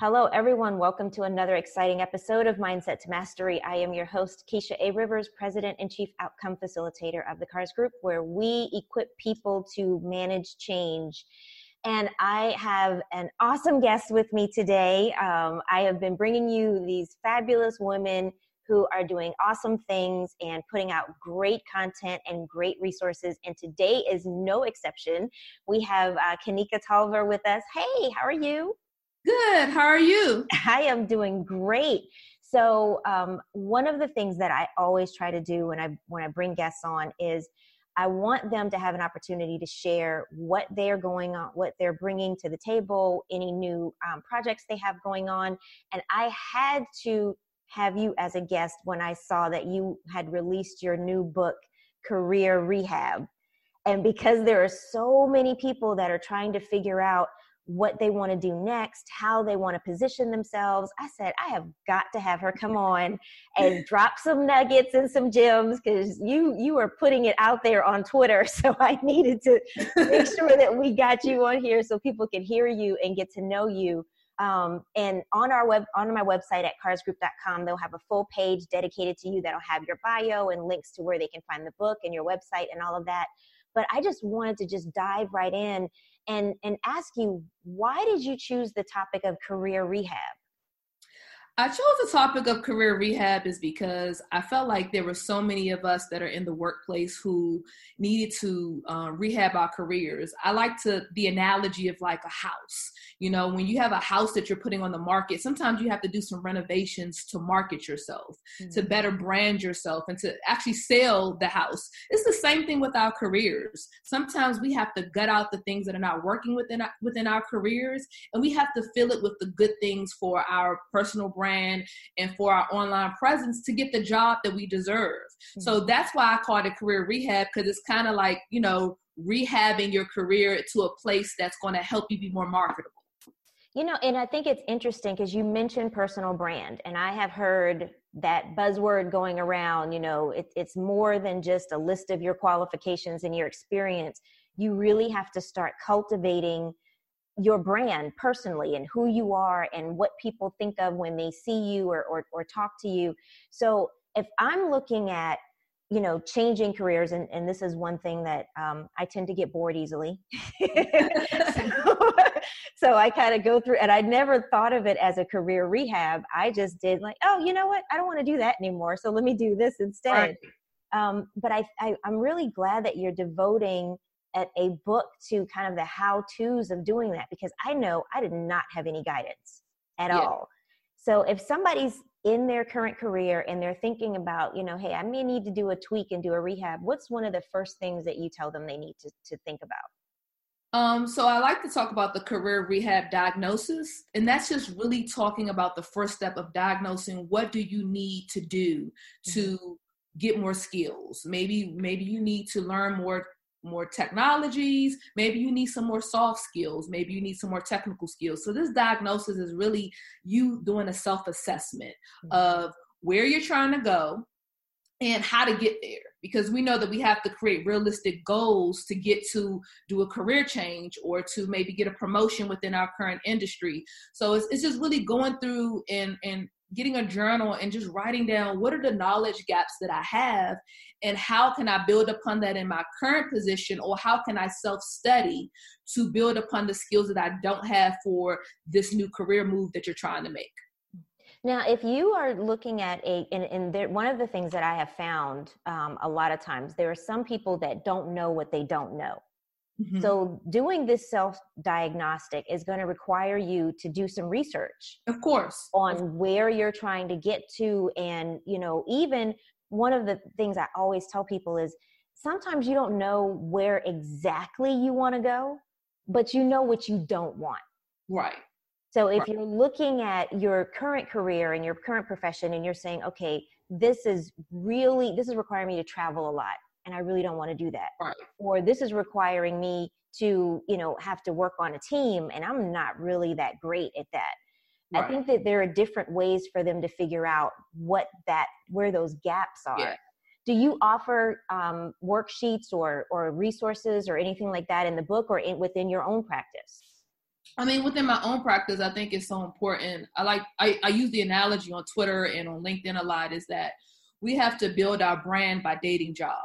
Hello, everyone. Welcome to another exciting episode of Mindset to Mastery. I am your host, Keisha A. Rivers, President and Chief Outcome Facilitator of the CARS Group, where we equip people to manage change. And I have an awesome guest with me today. I have been bringing you these fabulous women who are doing awesome things and putting out great content and great resources. And today is no exception. We have Kanika Tolver with us. Hey, how are you? Good. How are you? I am doing great. So one of the things that I always try to do when I bring guests on is I want them to have an opportunity to share what they're going on, what they're bringing to the table, any new projects they have going on. And I had to have you as a guest when I saw that you had released your new book, Career Rehab. And because there are so many people that are trying to figure out what they want to do next, how they want to position themselves, I said, I have got to have her come on and drop some nuggets and some gems, because you are putting it out there on Twitter. So I needed to make sure that we got you on here so people can hear you and get to know you. And on my website at carsgroup.com, they'll have a full page dedicated to you that'll have your bio and links to where they can find the book and your website and all of that. But I just wanted to just dive right in and ask you, why did you choose the topic of career rehab? I chose the topic of career rehab is because I felt like there were so many of us that are in the workplace who needed to rehab our careers. I like the analogy of like a house. You know, when you have a house that you're putting on the market, sometimes you have to do some renovations to market yourself, to better brand yourself, and to actually sell the house. It's the same thing with our careers. Sometimes we have to gut out the things that are not working within our careers, and we have to fill it with the good things for our personal brand and for our online presence to get the job that we deserve. Mm-hmm. So that's why I called it career rehab, because it's kind of like, you know, rehabbing your career to a place that's going to help you be more marketable. You know, and I think it's interesting because you mentioned personal brand, and I have heard that buzzword going around. You know, it's more than just a list of your qualifications and your experience. You really have to start cultivating your brand personally and who you are and what people think of when they see you or talk to you. So if I'm looking at, you know, changing careers, and this is one thing that I tend to get bored easily. So I kind of go through, and I never thought of it as a career rehab. I just did like, oh, you know what? I don't want to do that anymore. So let me do this instead. Right. But I'm really glad that you're devoting a book to kind of the how-tos of doing that, because I know I did not have any guidance at all. So if somebody's in their current career and they're thinking about, you know, hey, I may need to do a tweak and do a rehab, what's one of the first things that you tell them they need to think about? So I like to talk about the career rehab diagnosis, and that's just really talking about the first step of diagnosing what do you need to do to get more skills. Maybe you need to learn more technologies, maybe you need some more soft skills, maybe you need some more technical skills. So this diagnosis is really you doing a self-assessment of where you're trying to go and how to get there, because we know that we have to create realistic goals to get to do a career change or to maybe get a promotion within our current industry. So it's just really going through and getting a journal and just writing down what are the knowledge gaps that I have and how can I build upon that in my current position, or how can I self-study to build upon the skills that I don't have for this new career move that you're trying to make. Now, if you are looking at one of the things that I have found a lot of times, there are some people that don't know what they don't know. Mm-hmm. So doing this self-diagnostic is going to require you to do some research, of course, on where you're trying to get to. And, you know, even one of the things I always tell people is sometimes you don't know where exactly you want to go, but you know what you don't want. Right. So if you're looking at your current career and your current profession and you're saying, okay, this is requiring me to travel a lot, and I really don't want to do that. Right. Or this is requiring me to, you know, have to work on a team, and I'm not really that great at that. Right. I think that there are different ways for them to figure out where those gaps are. Yeah. Do you offer worksheets or resources or anything like that in the book or within your own practice? I mean, within my own practice, I think it's so important. I use the analogy on Twitter and on LinkedIn a lot, is that we have to build our brand by dating jobs.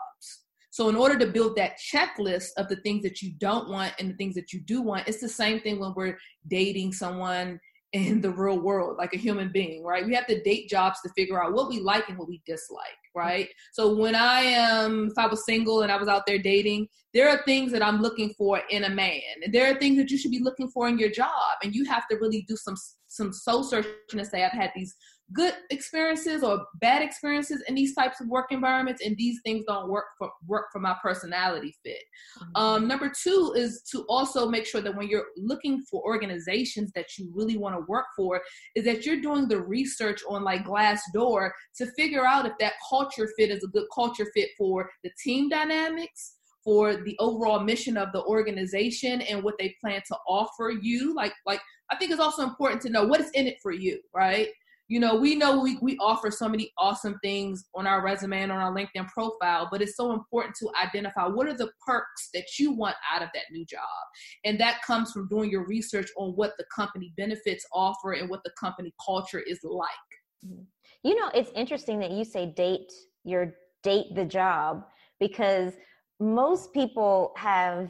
So in order to build that checklist of the things that you don't want and the things that you do want, it's the same thing when we're dating someone in the real world, like a human being, right? We have to date jobs to figure out what we like and what we dislike, right? So when I am, if I was single and I was out there dating, there are things that I'm looking for in a man. And there are things that you should be looking for in your job. And you have to really do some soul searching to say, I've had these good experiences or bad experiences in these types of work environments, and these things don't work for my personality fit. Mm-hmm. Number two is to also make sure that when you're looking for organizations that you really want to work for, is that you're doing the research on like Glassdoor to figure out if that culture fit is a good culture fit for the team dynamics, for the overall mission of the organization and what they plan to offer you. Like I think it's also important to know what is in it for you, right? You know, we know we offer so many awesome things on our resume and on our LinkedIn profile, but it's so important to identify what are the perks that you want out of that new job. And that comes from doing your research on what the company benefits offer and what the company culture is like. You know, it's interesting that you say date the job, because most people have,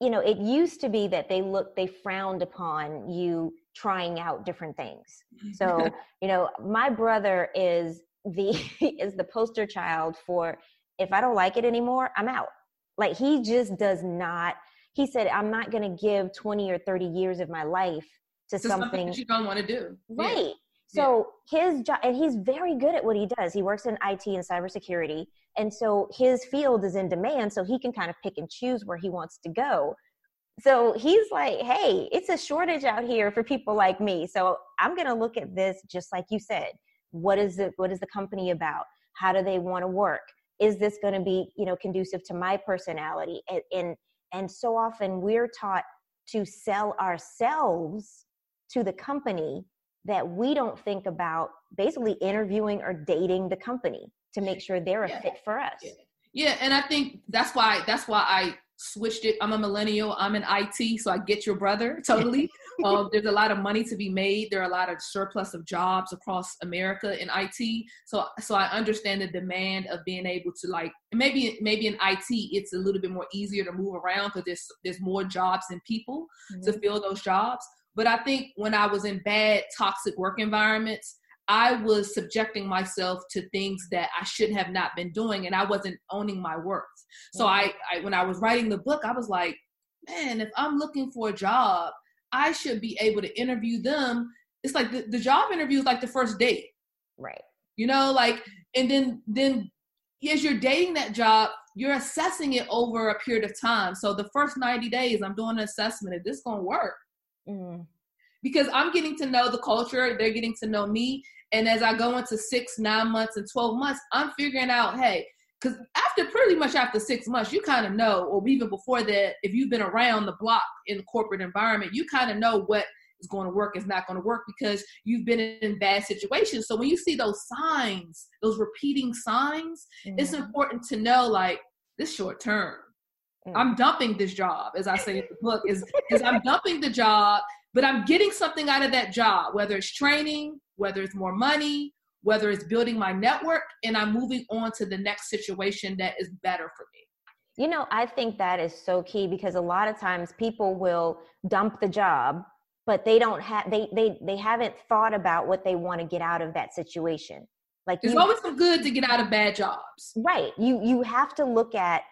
you know, it used to be that they frowned upon you trying out different things. So, you know, my brother is the poster child for, if I don't like it anymore, I'm out. Like, he just does not, he said, I'm not going to give 20 or 30 years of my life to something that you don't want to do. Right. Yeah. So his job, and he's very good at what he does. He works in IT and cybersecurity. And so his field is in demand, so he can kind of pick and choose where he wants to go. So he's like, hey, it's a shortage out here for people like me. So I'm going to look at this just like you said. What is the company about? How do they want to work? Is this going to be, you know, conducive to my personality? And so often we're taught to sell ourselves to the company that we don't think about basically interviewing or dating the company to make sure they're a fit for us. Yeah. And I think that's why I switched it. I'm a millennial. I'm in IT. So I get your brother totally. There's a lot of money to be made. There are a lot of surplus of jobs across America in IT. So I understand the demand of being able to, like, maybe in IT, it's a little bit more easier to move around because there's more jobs than people to fill those jobs. But I think when I was in bad, toxic work environments, I was subjecting myself to things that I shouldn't have not been doing, and I wasn't owning my worth. So I when I was writing the book, I was like, man, if I'm looking for a job, I should be able to interview them. It's like the job interview is like the first date. Right. You know, like, and then as you're dating that job, you're assessing it over a period of time. So the first 90 days, I'm doing an assessment. Is this going to work? Mm. Because I'm getting to know the culture, they're getting to know me. And as I go into 6, 9 months and 12 months, I'm figuring out, hey, because pretty much after 6 months, you kind of know, or even before that, if you've been around the block in the corporate environment, you kind of know what is going to work, is not going to work, because you've been in bad situations. So when you see those signs, those repeating signs, it's important to know, like, this short term. I'm dumping this job, as I say in the book, is I'm dumping the job, but I'm getting something out of that job, whether it's training, whether it's more money, whether it's building my network, and I'm moving on to the next situation that is better for me. You know, I think that is so key, because a lot of times people will dump the job, but they don't have, they haven't thought about what they want to get out of that situation. Like, there's always some good to get out of bad jobs. Right. You have to look at,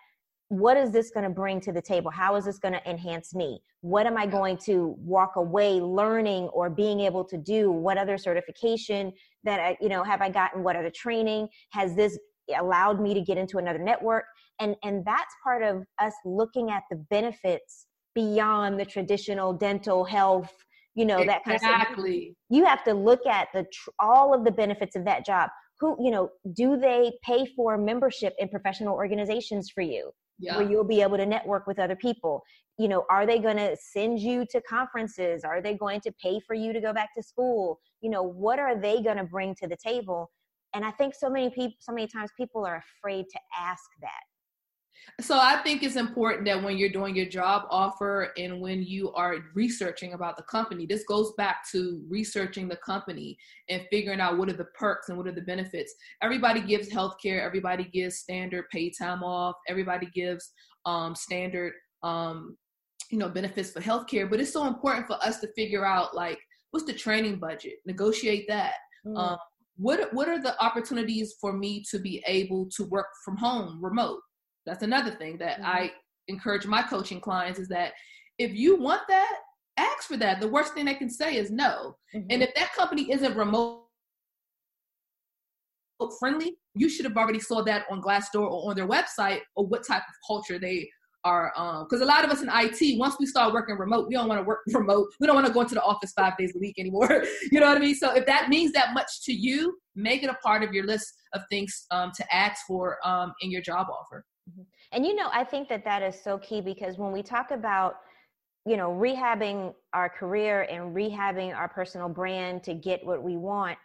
what is this going to bring to the table? How is this going to enhance me? What am I going to walk away learning or being able to do? What other certification that I, you know, have I gotten? What other training has this allowed me to get into another network? And that's part of us looking at the benefits beyond the traditional dental health, you know, that kind of stuff. Exactly. You have to look at all of the benefits of that job. Who, you know, do they pay for membership in professional organizations for you? Yeah. Where you'll be able to network with other people. You know, are they going to send you to conferences? Are they going to pay for you to go back to school? You know, what are they going to bring to the table? And I think so many times people are afraid to ask that. So I think it's important that when you're doing your job offer and when you are researching about the company, this goes back to researching the company and figuring out what are the perks and what are the benefits. Everybody gives healthcare. Everybody gives standard paid time off. Everybody gives standard, benefits for healthcare. But it's so important for us to figure out, like, what's the training budget? Negotiate that. What are the opportunities for me to be able to work from home, remote? That's another thing that I encourage my coaching clients is that if you want that, ask for that. The worst thing they can say is no. And if that company isn't remote friendly, you should have already saw that on Glassdoor or on their website or what type of culture they are. Because a lot of us in IT, once we start working remote, we don't want to work remote. We don't want to go into the office 5 days a week anymore. You know what I mean? So if that means that much to you, make it a part of your list of things to ask for in your job offer. And, I think that is so key, because when we talk about, rehabbing our career and rehabbing our personal brand to get what we want,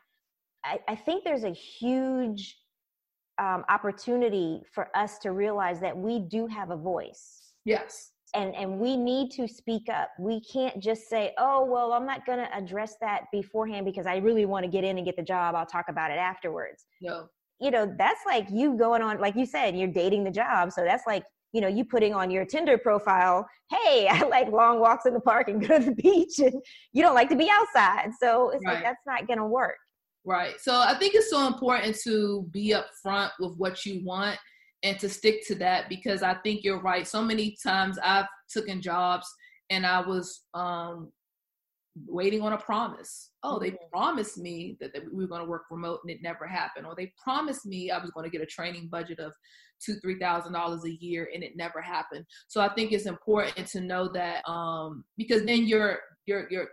I think there's a huge opportunity for us to realize that we do have a voice. Yes. And we need to speak up. We can't just say, oh, well, I'm not going to address that beforehand because I really want to get in and get the job. I'll talk about it afterwards. No. That's like you going on, like you said, you're dating the job. So that's like, you putting on your Tinder profile, hey, I like long walks in the park and go to the beach, and you don't like to be outside. So it's right. Like, that's not going to work. Right. So I think it's so important to be upfront with what you want and to stick to that, because I think you're right. So many times I've taken jobs and I was, waiting on a promise. Oh, they promised me that we were going to work remote and it never happened. Or they promised me I was going to get a training budget of $2,000-$3,000 a year and it never happened. So I think it's important to know that because then your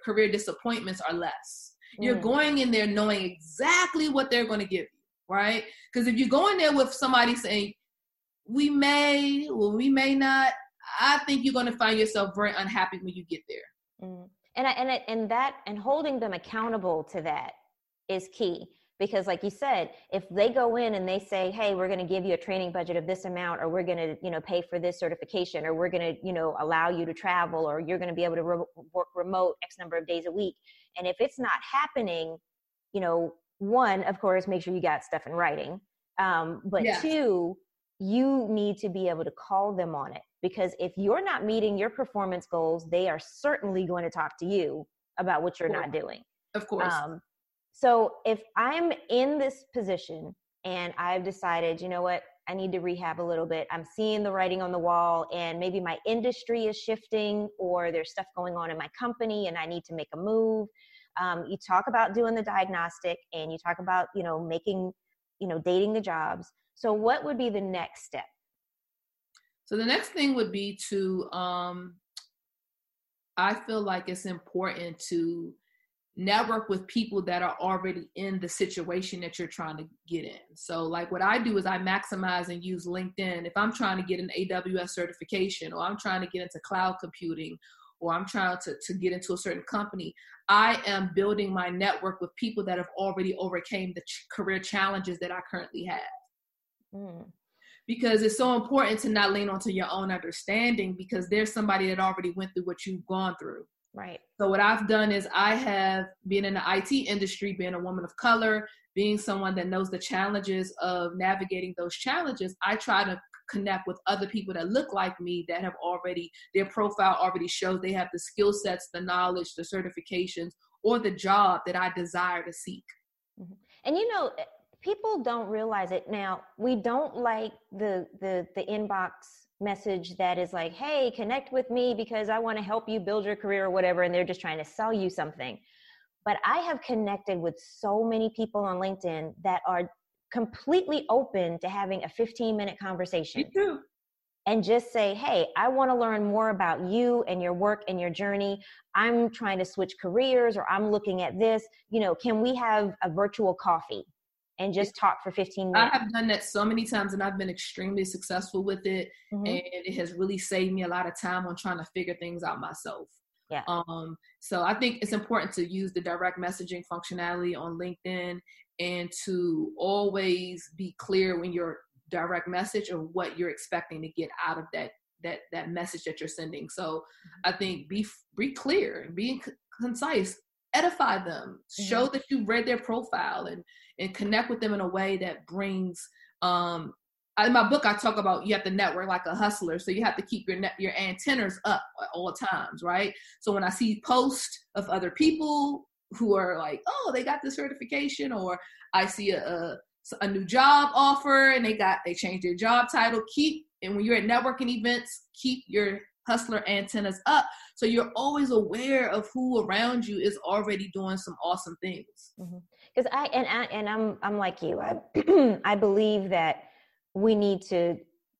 career disappointments are less. You're going in there knowing exactly what they're going to give you, right? Because if you go in there with somebody saying, we may not, I think you're going to find yourself very unhappy when you get there. And holding them accountable to that is key, because like you said, if they go in and they say, hey, we're going to give you a training budget of this amount, or we're going to, pay for this certification, or we're going to, allow you to travel, or you're going to be able to work remote X number of days a week. And if it's not happening, one, of course, make sure you got stuff in writing. Two, you need to be able to call them on it, because if you're not meeting your performance goals, they are certainly going to talk to you about what you're not doing. Of course. So if I'm in this position and I've decided, I need to rehab a little bit, I'm seeing the writing on the wall, and maybe my industry is shifting or there's stuff going on in my company and I need to make a move. You talk about doing the diagnostic and you talk about, making, dating the jobs. So what would be the next step? So the next thing would be to, I feel like it's important to network with people that are already in the situation that you're trying to get in. So like what I do is I maximize and use LinkedIn. If I'm trying to get an AWS certification, or I'm trying to get into cloud computing, or I'm trying to get into a certain company, I am building my network with people that have already overcame the career challenges that I currently have. Because it's so important to not lean onto your own understanding, because there's somebody that already went through what you've gone through. Right. So what I've done is I have been in the IT industry, being a woman of color, being someone that knows the challenges of navigating those challenges. I try to connect with other people that look like me, that have already, their profile already shows they have the skill sets, the knowledge, the certifications, or the job that I desire to seek. And people don't realize it. Now, we don't like the inbox message that is like, hey, connect with me because I want to help you build your career or whatever, and they're just trying to sell you something. But I have connected with so many people on LinkedIn that are completely open to having a 15-minute conversation. Me too. And just say, hey, I want to learn more about you and your work and your journey. I'm trying to switch careers, or I'm looking at this. Can we have a virtual coffee? And just talk for 15 minutes. I have done that so many times and I've been extremely successful with it. And it has really saved me a lot of time on trying to figure things out myself. Yeah. So I think it's important to use the direct messaging functionality on LinkedIn and to always be clear when you're direct message or what you're expecting to get out of that message that you're sending. So I think be clear and be concise, edify them, show that you read their profile and connect with them in a way that brings, in my book, I talk about you have to network like a hustler. So you have to keep your antennas up at all times, right? So when I see posts of other people who are like, oh, they got this certification, or I see a new job offer and they changed their job title, and when you're at networking events, keep your hustler antennas up. So you're always aware of who around you is already doing some awesome things. Because I'm like you, I believe that we need to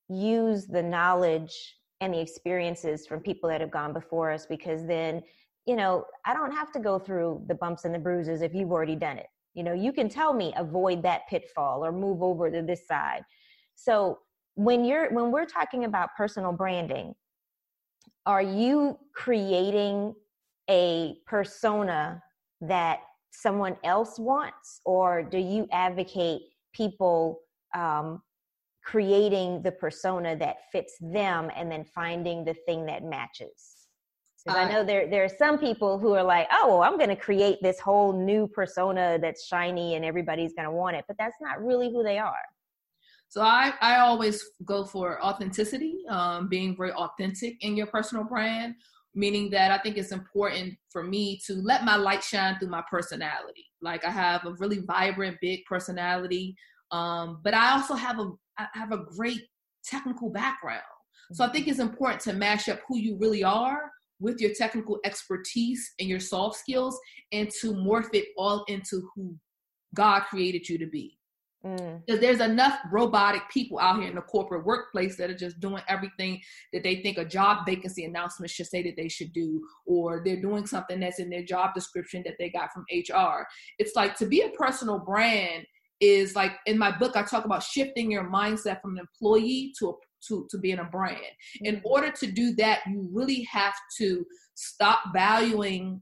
use the knowledge and the experiences from people that have gone before us, because then, you know, I don't have to go through the bumps and the bruises if you've already done it. You know, you can tell me avoid that pitfall or move over to this side. So when we're talking about personal branding, are you creating a persona that someone else wants, or do you advocate people creating the persona that fits them and then finding the thing that matches? Because I know there are some people who are like, oh, well, I'm going to create this whole new persona that's shiny and everybody's going to want it, but that's not really who they are. So I always go for authenticity, being very authentic in your personal brand, meaning that I think it's important for me to let my light shine through my personality. Like I have a really vibrant, big personality, but I also have a great technical background. So I think it's important to mash up who you really are with your technical expertise and your soft skills, and to morph it all into who God created you to be. Because there's enough robotic people out here in the corporate workplace that are just doing everything that they think a job vacancy announcement should say that they should do, or they're doing something that's in their job description that they got from HR. It's like, to be a personal brand is like, in my book, I talk about shifting your mindset from an employee to being a brand. In order to do that, you really have to stop valuing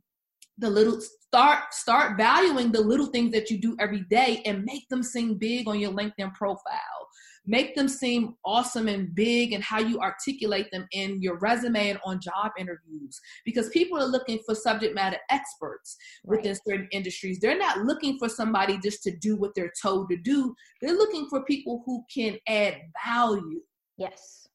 start valuing the little things that you do every day and make them seem big on your LinkedIn profile. Make them seem awesome and big and how you articulate them in your resume and on job interviews, because people are looking for subject matter experts within certain industries. They're not looking for somebody just to do what they're told to do. They're looking for people who can add value. Yes.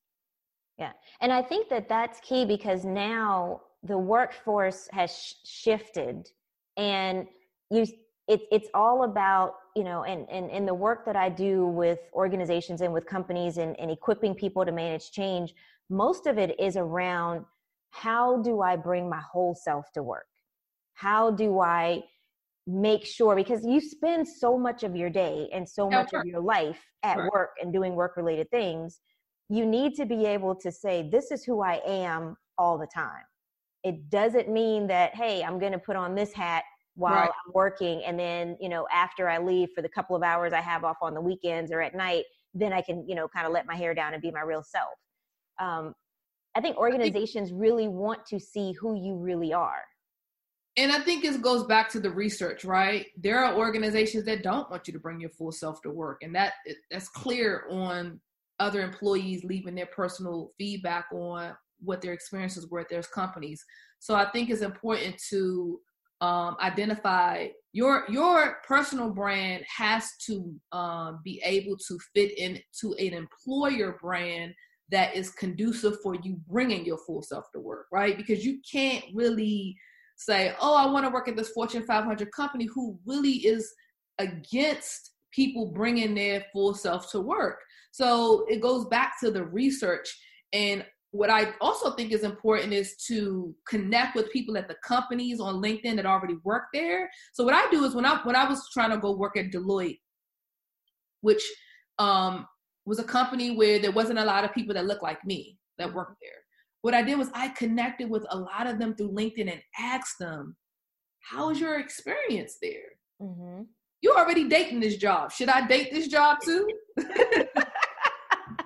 Yeah. And I think that that's key, because now the workforce has shifted, and it's all about, you know, and the work that I do with organizations and with companies and equipping people to manage change, most of it is around, how do I bring my whole self to work? How do I make sure, because you spend so much of your day and so much of your life at work and doing work-related things, you need to be able to say, this is who I am all the time. It doesn't mean that, hey, I'm going to put on this hat while I'm working, and then, you know, after I leave for the couple of hours I have off on the weekends or at night, then I can, you know, kind of let my hair down and be my real self. I think organizations really want to see who you really are. And I think it goes back to the research, right? There are organizations that don't want you to bring your full self to work, and that's clear on other employees leaving their personal feedback on what their experiences were at their companies. So I think it's important to identify your personal brand has to be able to fit into an employer brand that is conducive for you bringing your full self to work, right? Because you can't really say, oh, I want to work at this Fortune 500 company who really is against people bringing their full self to work. So it goes back to the research. And what I also think is important is to connect with people at the companies on LinkedIn that already work there. So what I do is when I was trying to go work at Deloitte, which was a company where there wasn't a lot of people that looked like me that worked there. What I did was I connected with a lot of them through LinkedIn and asked them, how was your experience there? Mm-hmm. You already dating this job. Should I date this job too?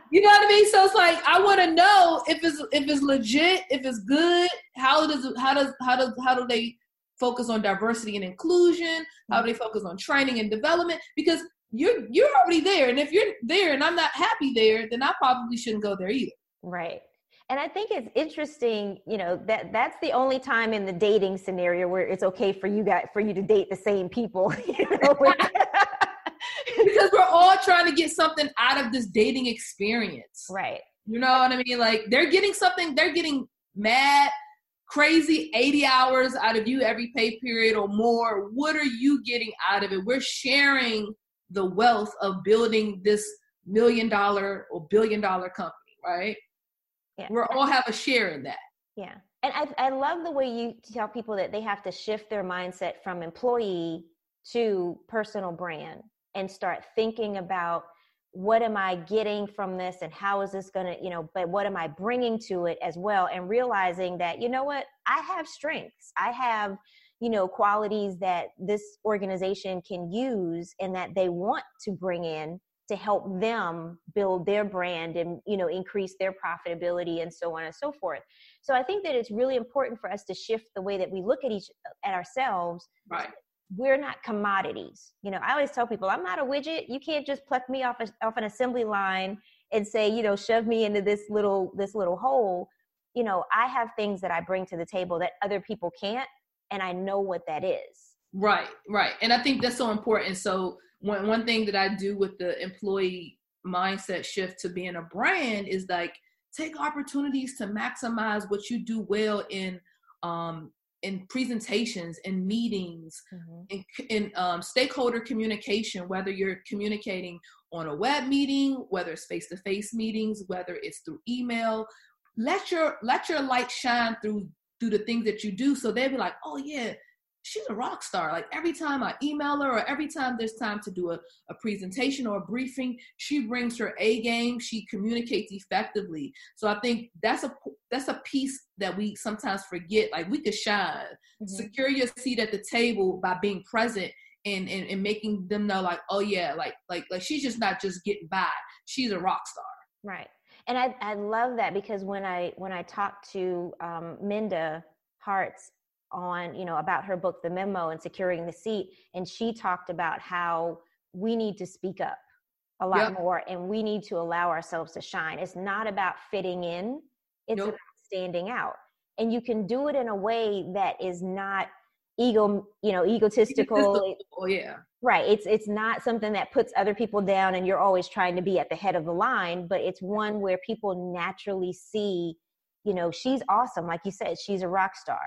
You know what I mean? So it's like, I want to know if it's legit, if it's good. How do they focus on diversity and inclusion? How do they focus on training and development? Because you're already there. And if you're there and I'm not happy there, then I probably shouldn't go there either. Right. And I think it's interesting, you know, that that's the only time in the dating scenario where it's okay for you guys, for you to date the same people. You know? Because we're all trying to get something out of this dating experience. Right. You know what I mean? Like they're getting mad, crazy 80 hours out of you every pay period or more. What are you getting out of it? We're sharing the wealth of building this $1 million or $1 billion company, right? Yeah. We all have a share in that. Yeah. And I love the way you tell people that they have to shift their mindset from employee to personal brand and start thinking about what am I getting from this and how is this going to, you know, but what am I bringing to it as well? And realizing that, you know what, I have strengths. I have, you know, qualities that this organization can use and that they want to bring in to help them build their brand and, you know, increase their profitability and so on and so forth. So I think that it's really important for us to shift the way that we look at ourselves. Right. We're not commodities. You know, I always tell people, I'm not a widget. You can't just pluck me off an assembly line and say, you know, shove me into this little hole. You know, I have things that I bring to the table that other people can't, and I know what that is. Right, right. And I think that's so important. So one thing that I do with the employee mindset shift to being a brand is like, take opportunities to maximize what you do well in presentations, in meetings, mm-hmm. in stakeholder communication, whether you're communicating on a web meeting, whether it's face-to-face meetings, whether it's through email, let your light shine through the things that you do. So they'll be like, oh yeah, she's a rock star. Like every time I email her or every time there's time to do a presentation or a briefing, she brings her A game. She communicates effectively. So I think that's a piece that we sometimes forget. Like we could shine, mm-hmm. secure your seat at the table by being present and making them know like, oh yeah, like she's just not just getting by. She's a rock star. Right. And I love that because when I talked to Minda Harts on, you know, about her book, The Memo and Securing the Seat. And she talked about how we need to speak up a lot yep. more and we need to allow ourselves to shine. It's not about fitting in. It's nope. about standing out. And you can do it in a way that is not egotistical. Oh yeah. Right. It's not something that puts other people down and you're always trying to be at the head of the line, but it's one where people naturally see, you know, she's awesome. Like you said, she's a rock star.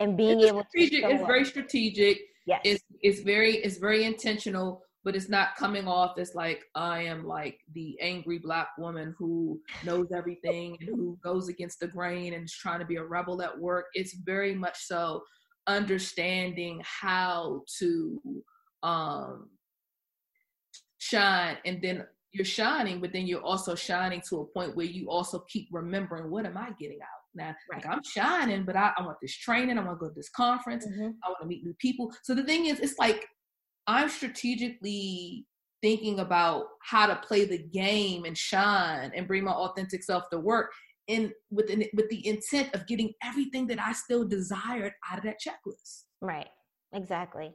And being it's able strategic, to it's very strategic. Yes. It's very intentional, but it's not coming off as like I am like the angry black woman who knows everything and who goes against the grain and is trying to be a rebel at work. It's very much so understanding how to shine, and then you're shining, but then you're also shining to a point where you also keep remembering, what am I getting out? Now, like I'm shining, but I want this training. I want to go to this conference. Mm-hmm. I want to meet new people. So the thing is, it's like I'm strategically thinking about how to play the game and shine and bring my authentic self to work with the intent of getting everything that I still desired out of that checklist. Right. Exactly.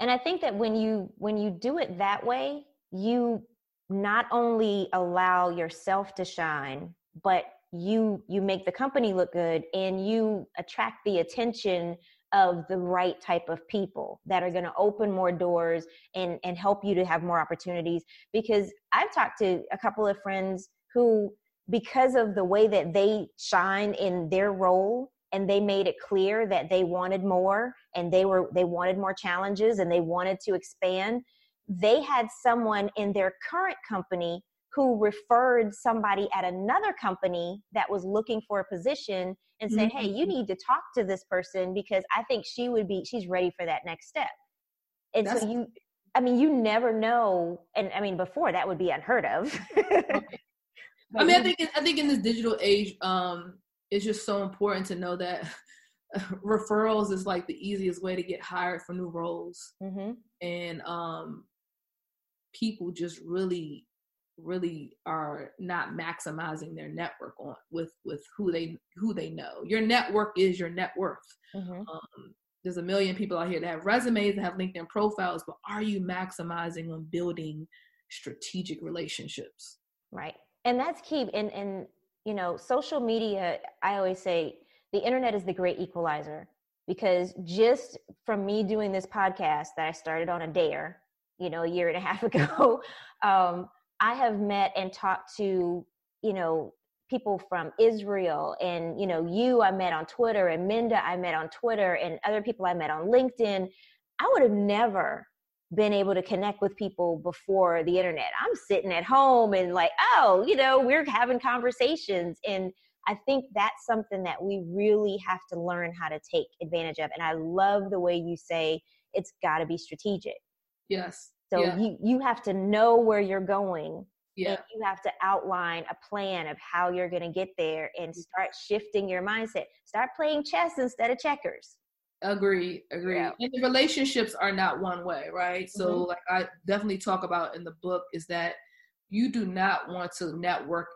And I think that when you do it that way, you not only allow yourself to shine, but you make the company look good and you attract the attention of the right type of people that are going to open more doors and help you to have more opportunities. Because I've talked to a couple of friends who, because of the way that they shine in their role and they made it clear that they wanted more and they wanted more challenges and they wanted to expand, they had someone in their current company who referred somebody at another company that was looking for a position and said, mm-hmm. hey, you need to talk to this person because I think she's ready for that next step. And that's, so you never know. And I mean, before that would be unheard of. I mean, I think in this digital age, it's just so important to know that referrals is like the easiest way to get hired for new roles. Mm-hmm. And people just really are not maximizing their network on with who they know. Your network is your net worth. Mm-hmm. There's a million people out here that have resumes, that have LinkedIn profiles, but are you maximizing on building strategic relationships? Right. And that's key. And you know, social media, I always say the internet is the great equalizer, because just from me doing this podcast that I started on a dare, you know, a year and a half ago, I have met and talked to, you know, people from Israel, and, you know, you I met on Twitter, and Minda I met on Twitter, and other people I met on LinkedIn. I would have never been able to connect with people before the internet. I'm sitting at home and like, oh, you know, we're having conversations. And I think that's something that we really have to learn how to take advantage of. And I love the way you say it's got to be strategic. Yes. So yeah. you have to know where you're going. Yeah. And you have to outline a plan of how you're going to get there and start shifting your mindset. Start playing chess instead of checkers. Agree. Yeah. And the relationships are not one way, right? Mm-hmm. So like I definitely talk about in the book is that you do not want to network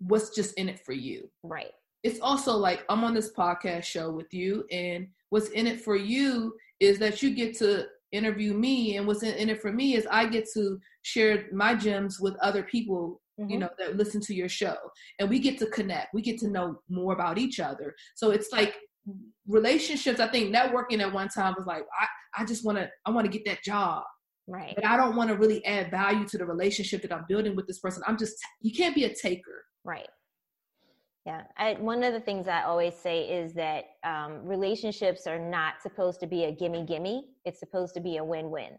what's just in it for you. Right. It's also like I'm on this podcast show with you, and what's in it for you is that you get to interview me, and what's in it for me is I get to share my gems with other people, mm-hmm. you know, that listen to your show, and we get to connect. We get to know more about each other. So it's like relationships. I think networking at one time was like, I want to get that job. Right. But I don't want to really add value to the relationship that I'm building with this person. You can't be a taker. Right. Yeah. One of the things I always say is that relationships are not supposed to be a gimme. It's supposed to be a win-win.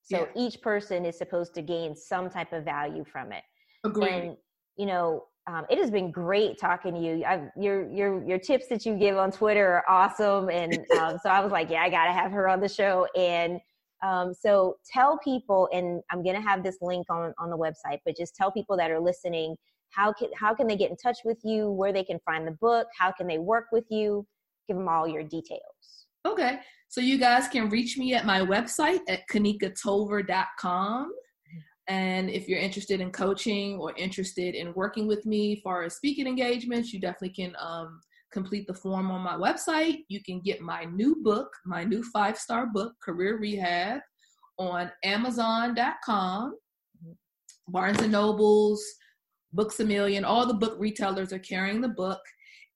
So each person is supposed to gain some type of value from it. Agreed. And, you know, it has been great talking to you. Your tips that you give on Twitter are awesome. And so I was like, yeah, I got to have her on the show. And so tell people, and I'm going to have this link on the website, but just tell people that are listening, how can they get in touch with you, where they can find the book, how can they work with you? Give them all your details. Okay. So you guys can reach me at my website at kanikatolver.com. And if you're interested in coaching or interested in working with me as far as speaking engagements, you definitely can complete the form on my website. You can get my new book, my new 5-star book, Career Rehab, on Amazon.com, Barnes & Nobles, Books A Million, all the book retailers are carrying the book.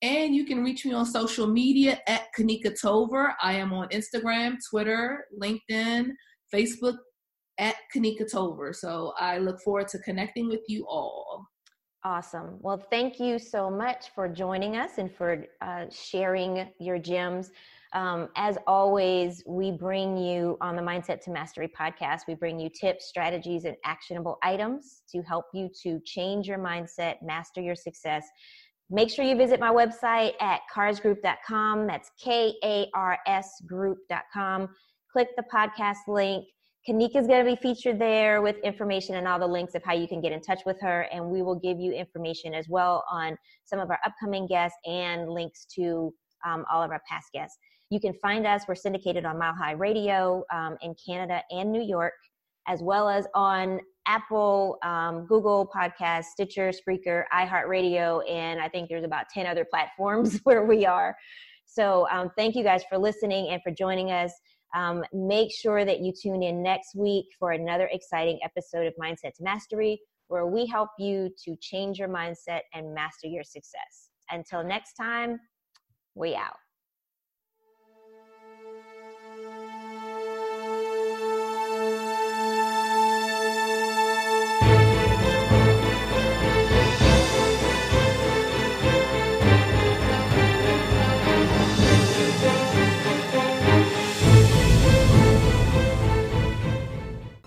And you can reach me on social media at Kanika Tolver. I am on Instagram, Twitter, LinkedIn, Facebook at Kanika Tolver. So I look forward to connecting with you all. Awesome. Well, thank you so much for joining us and for sharing your gems. As always, we bring you on the Mindset to Mastery podcast, we bring you tips, strategies, and actionable items to help you to change your mindset, master your success. Make sure you visit my website at carsgroup.com. That's carsgroup.com. Click the podcast link. Kanika is going to be featured there with information and all the links of how you can get in touch with her. And we will give you information as well on some of our upcoming guests and links to all of our past guests. You can find us. We're syndicated on Mile High Radio in Canada and New York, as well as on Apple, Google Podcasts, Stitcher, Spreaker, iHeartRadio, and I think there's about 10 other platforms where we are. So thank you guys for listening and for joining us. Make sure that you tune in next week for another exciting episode of Mindset to Mastery, where we help you to change your mindset and master your success. Until next time, we out.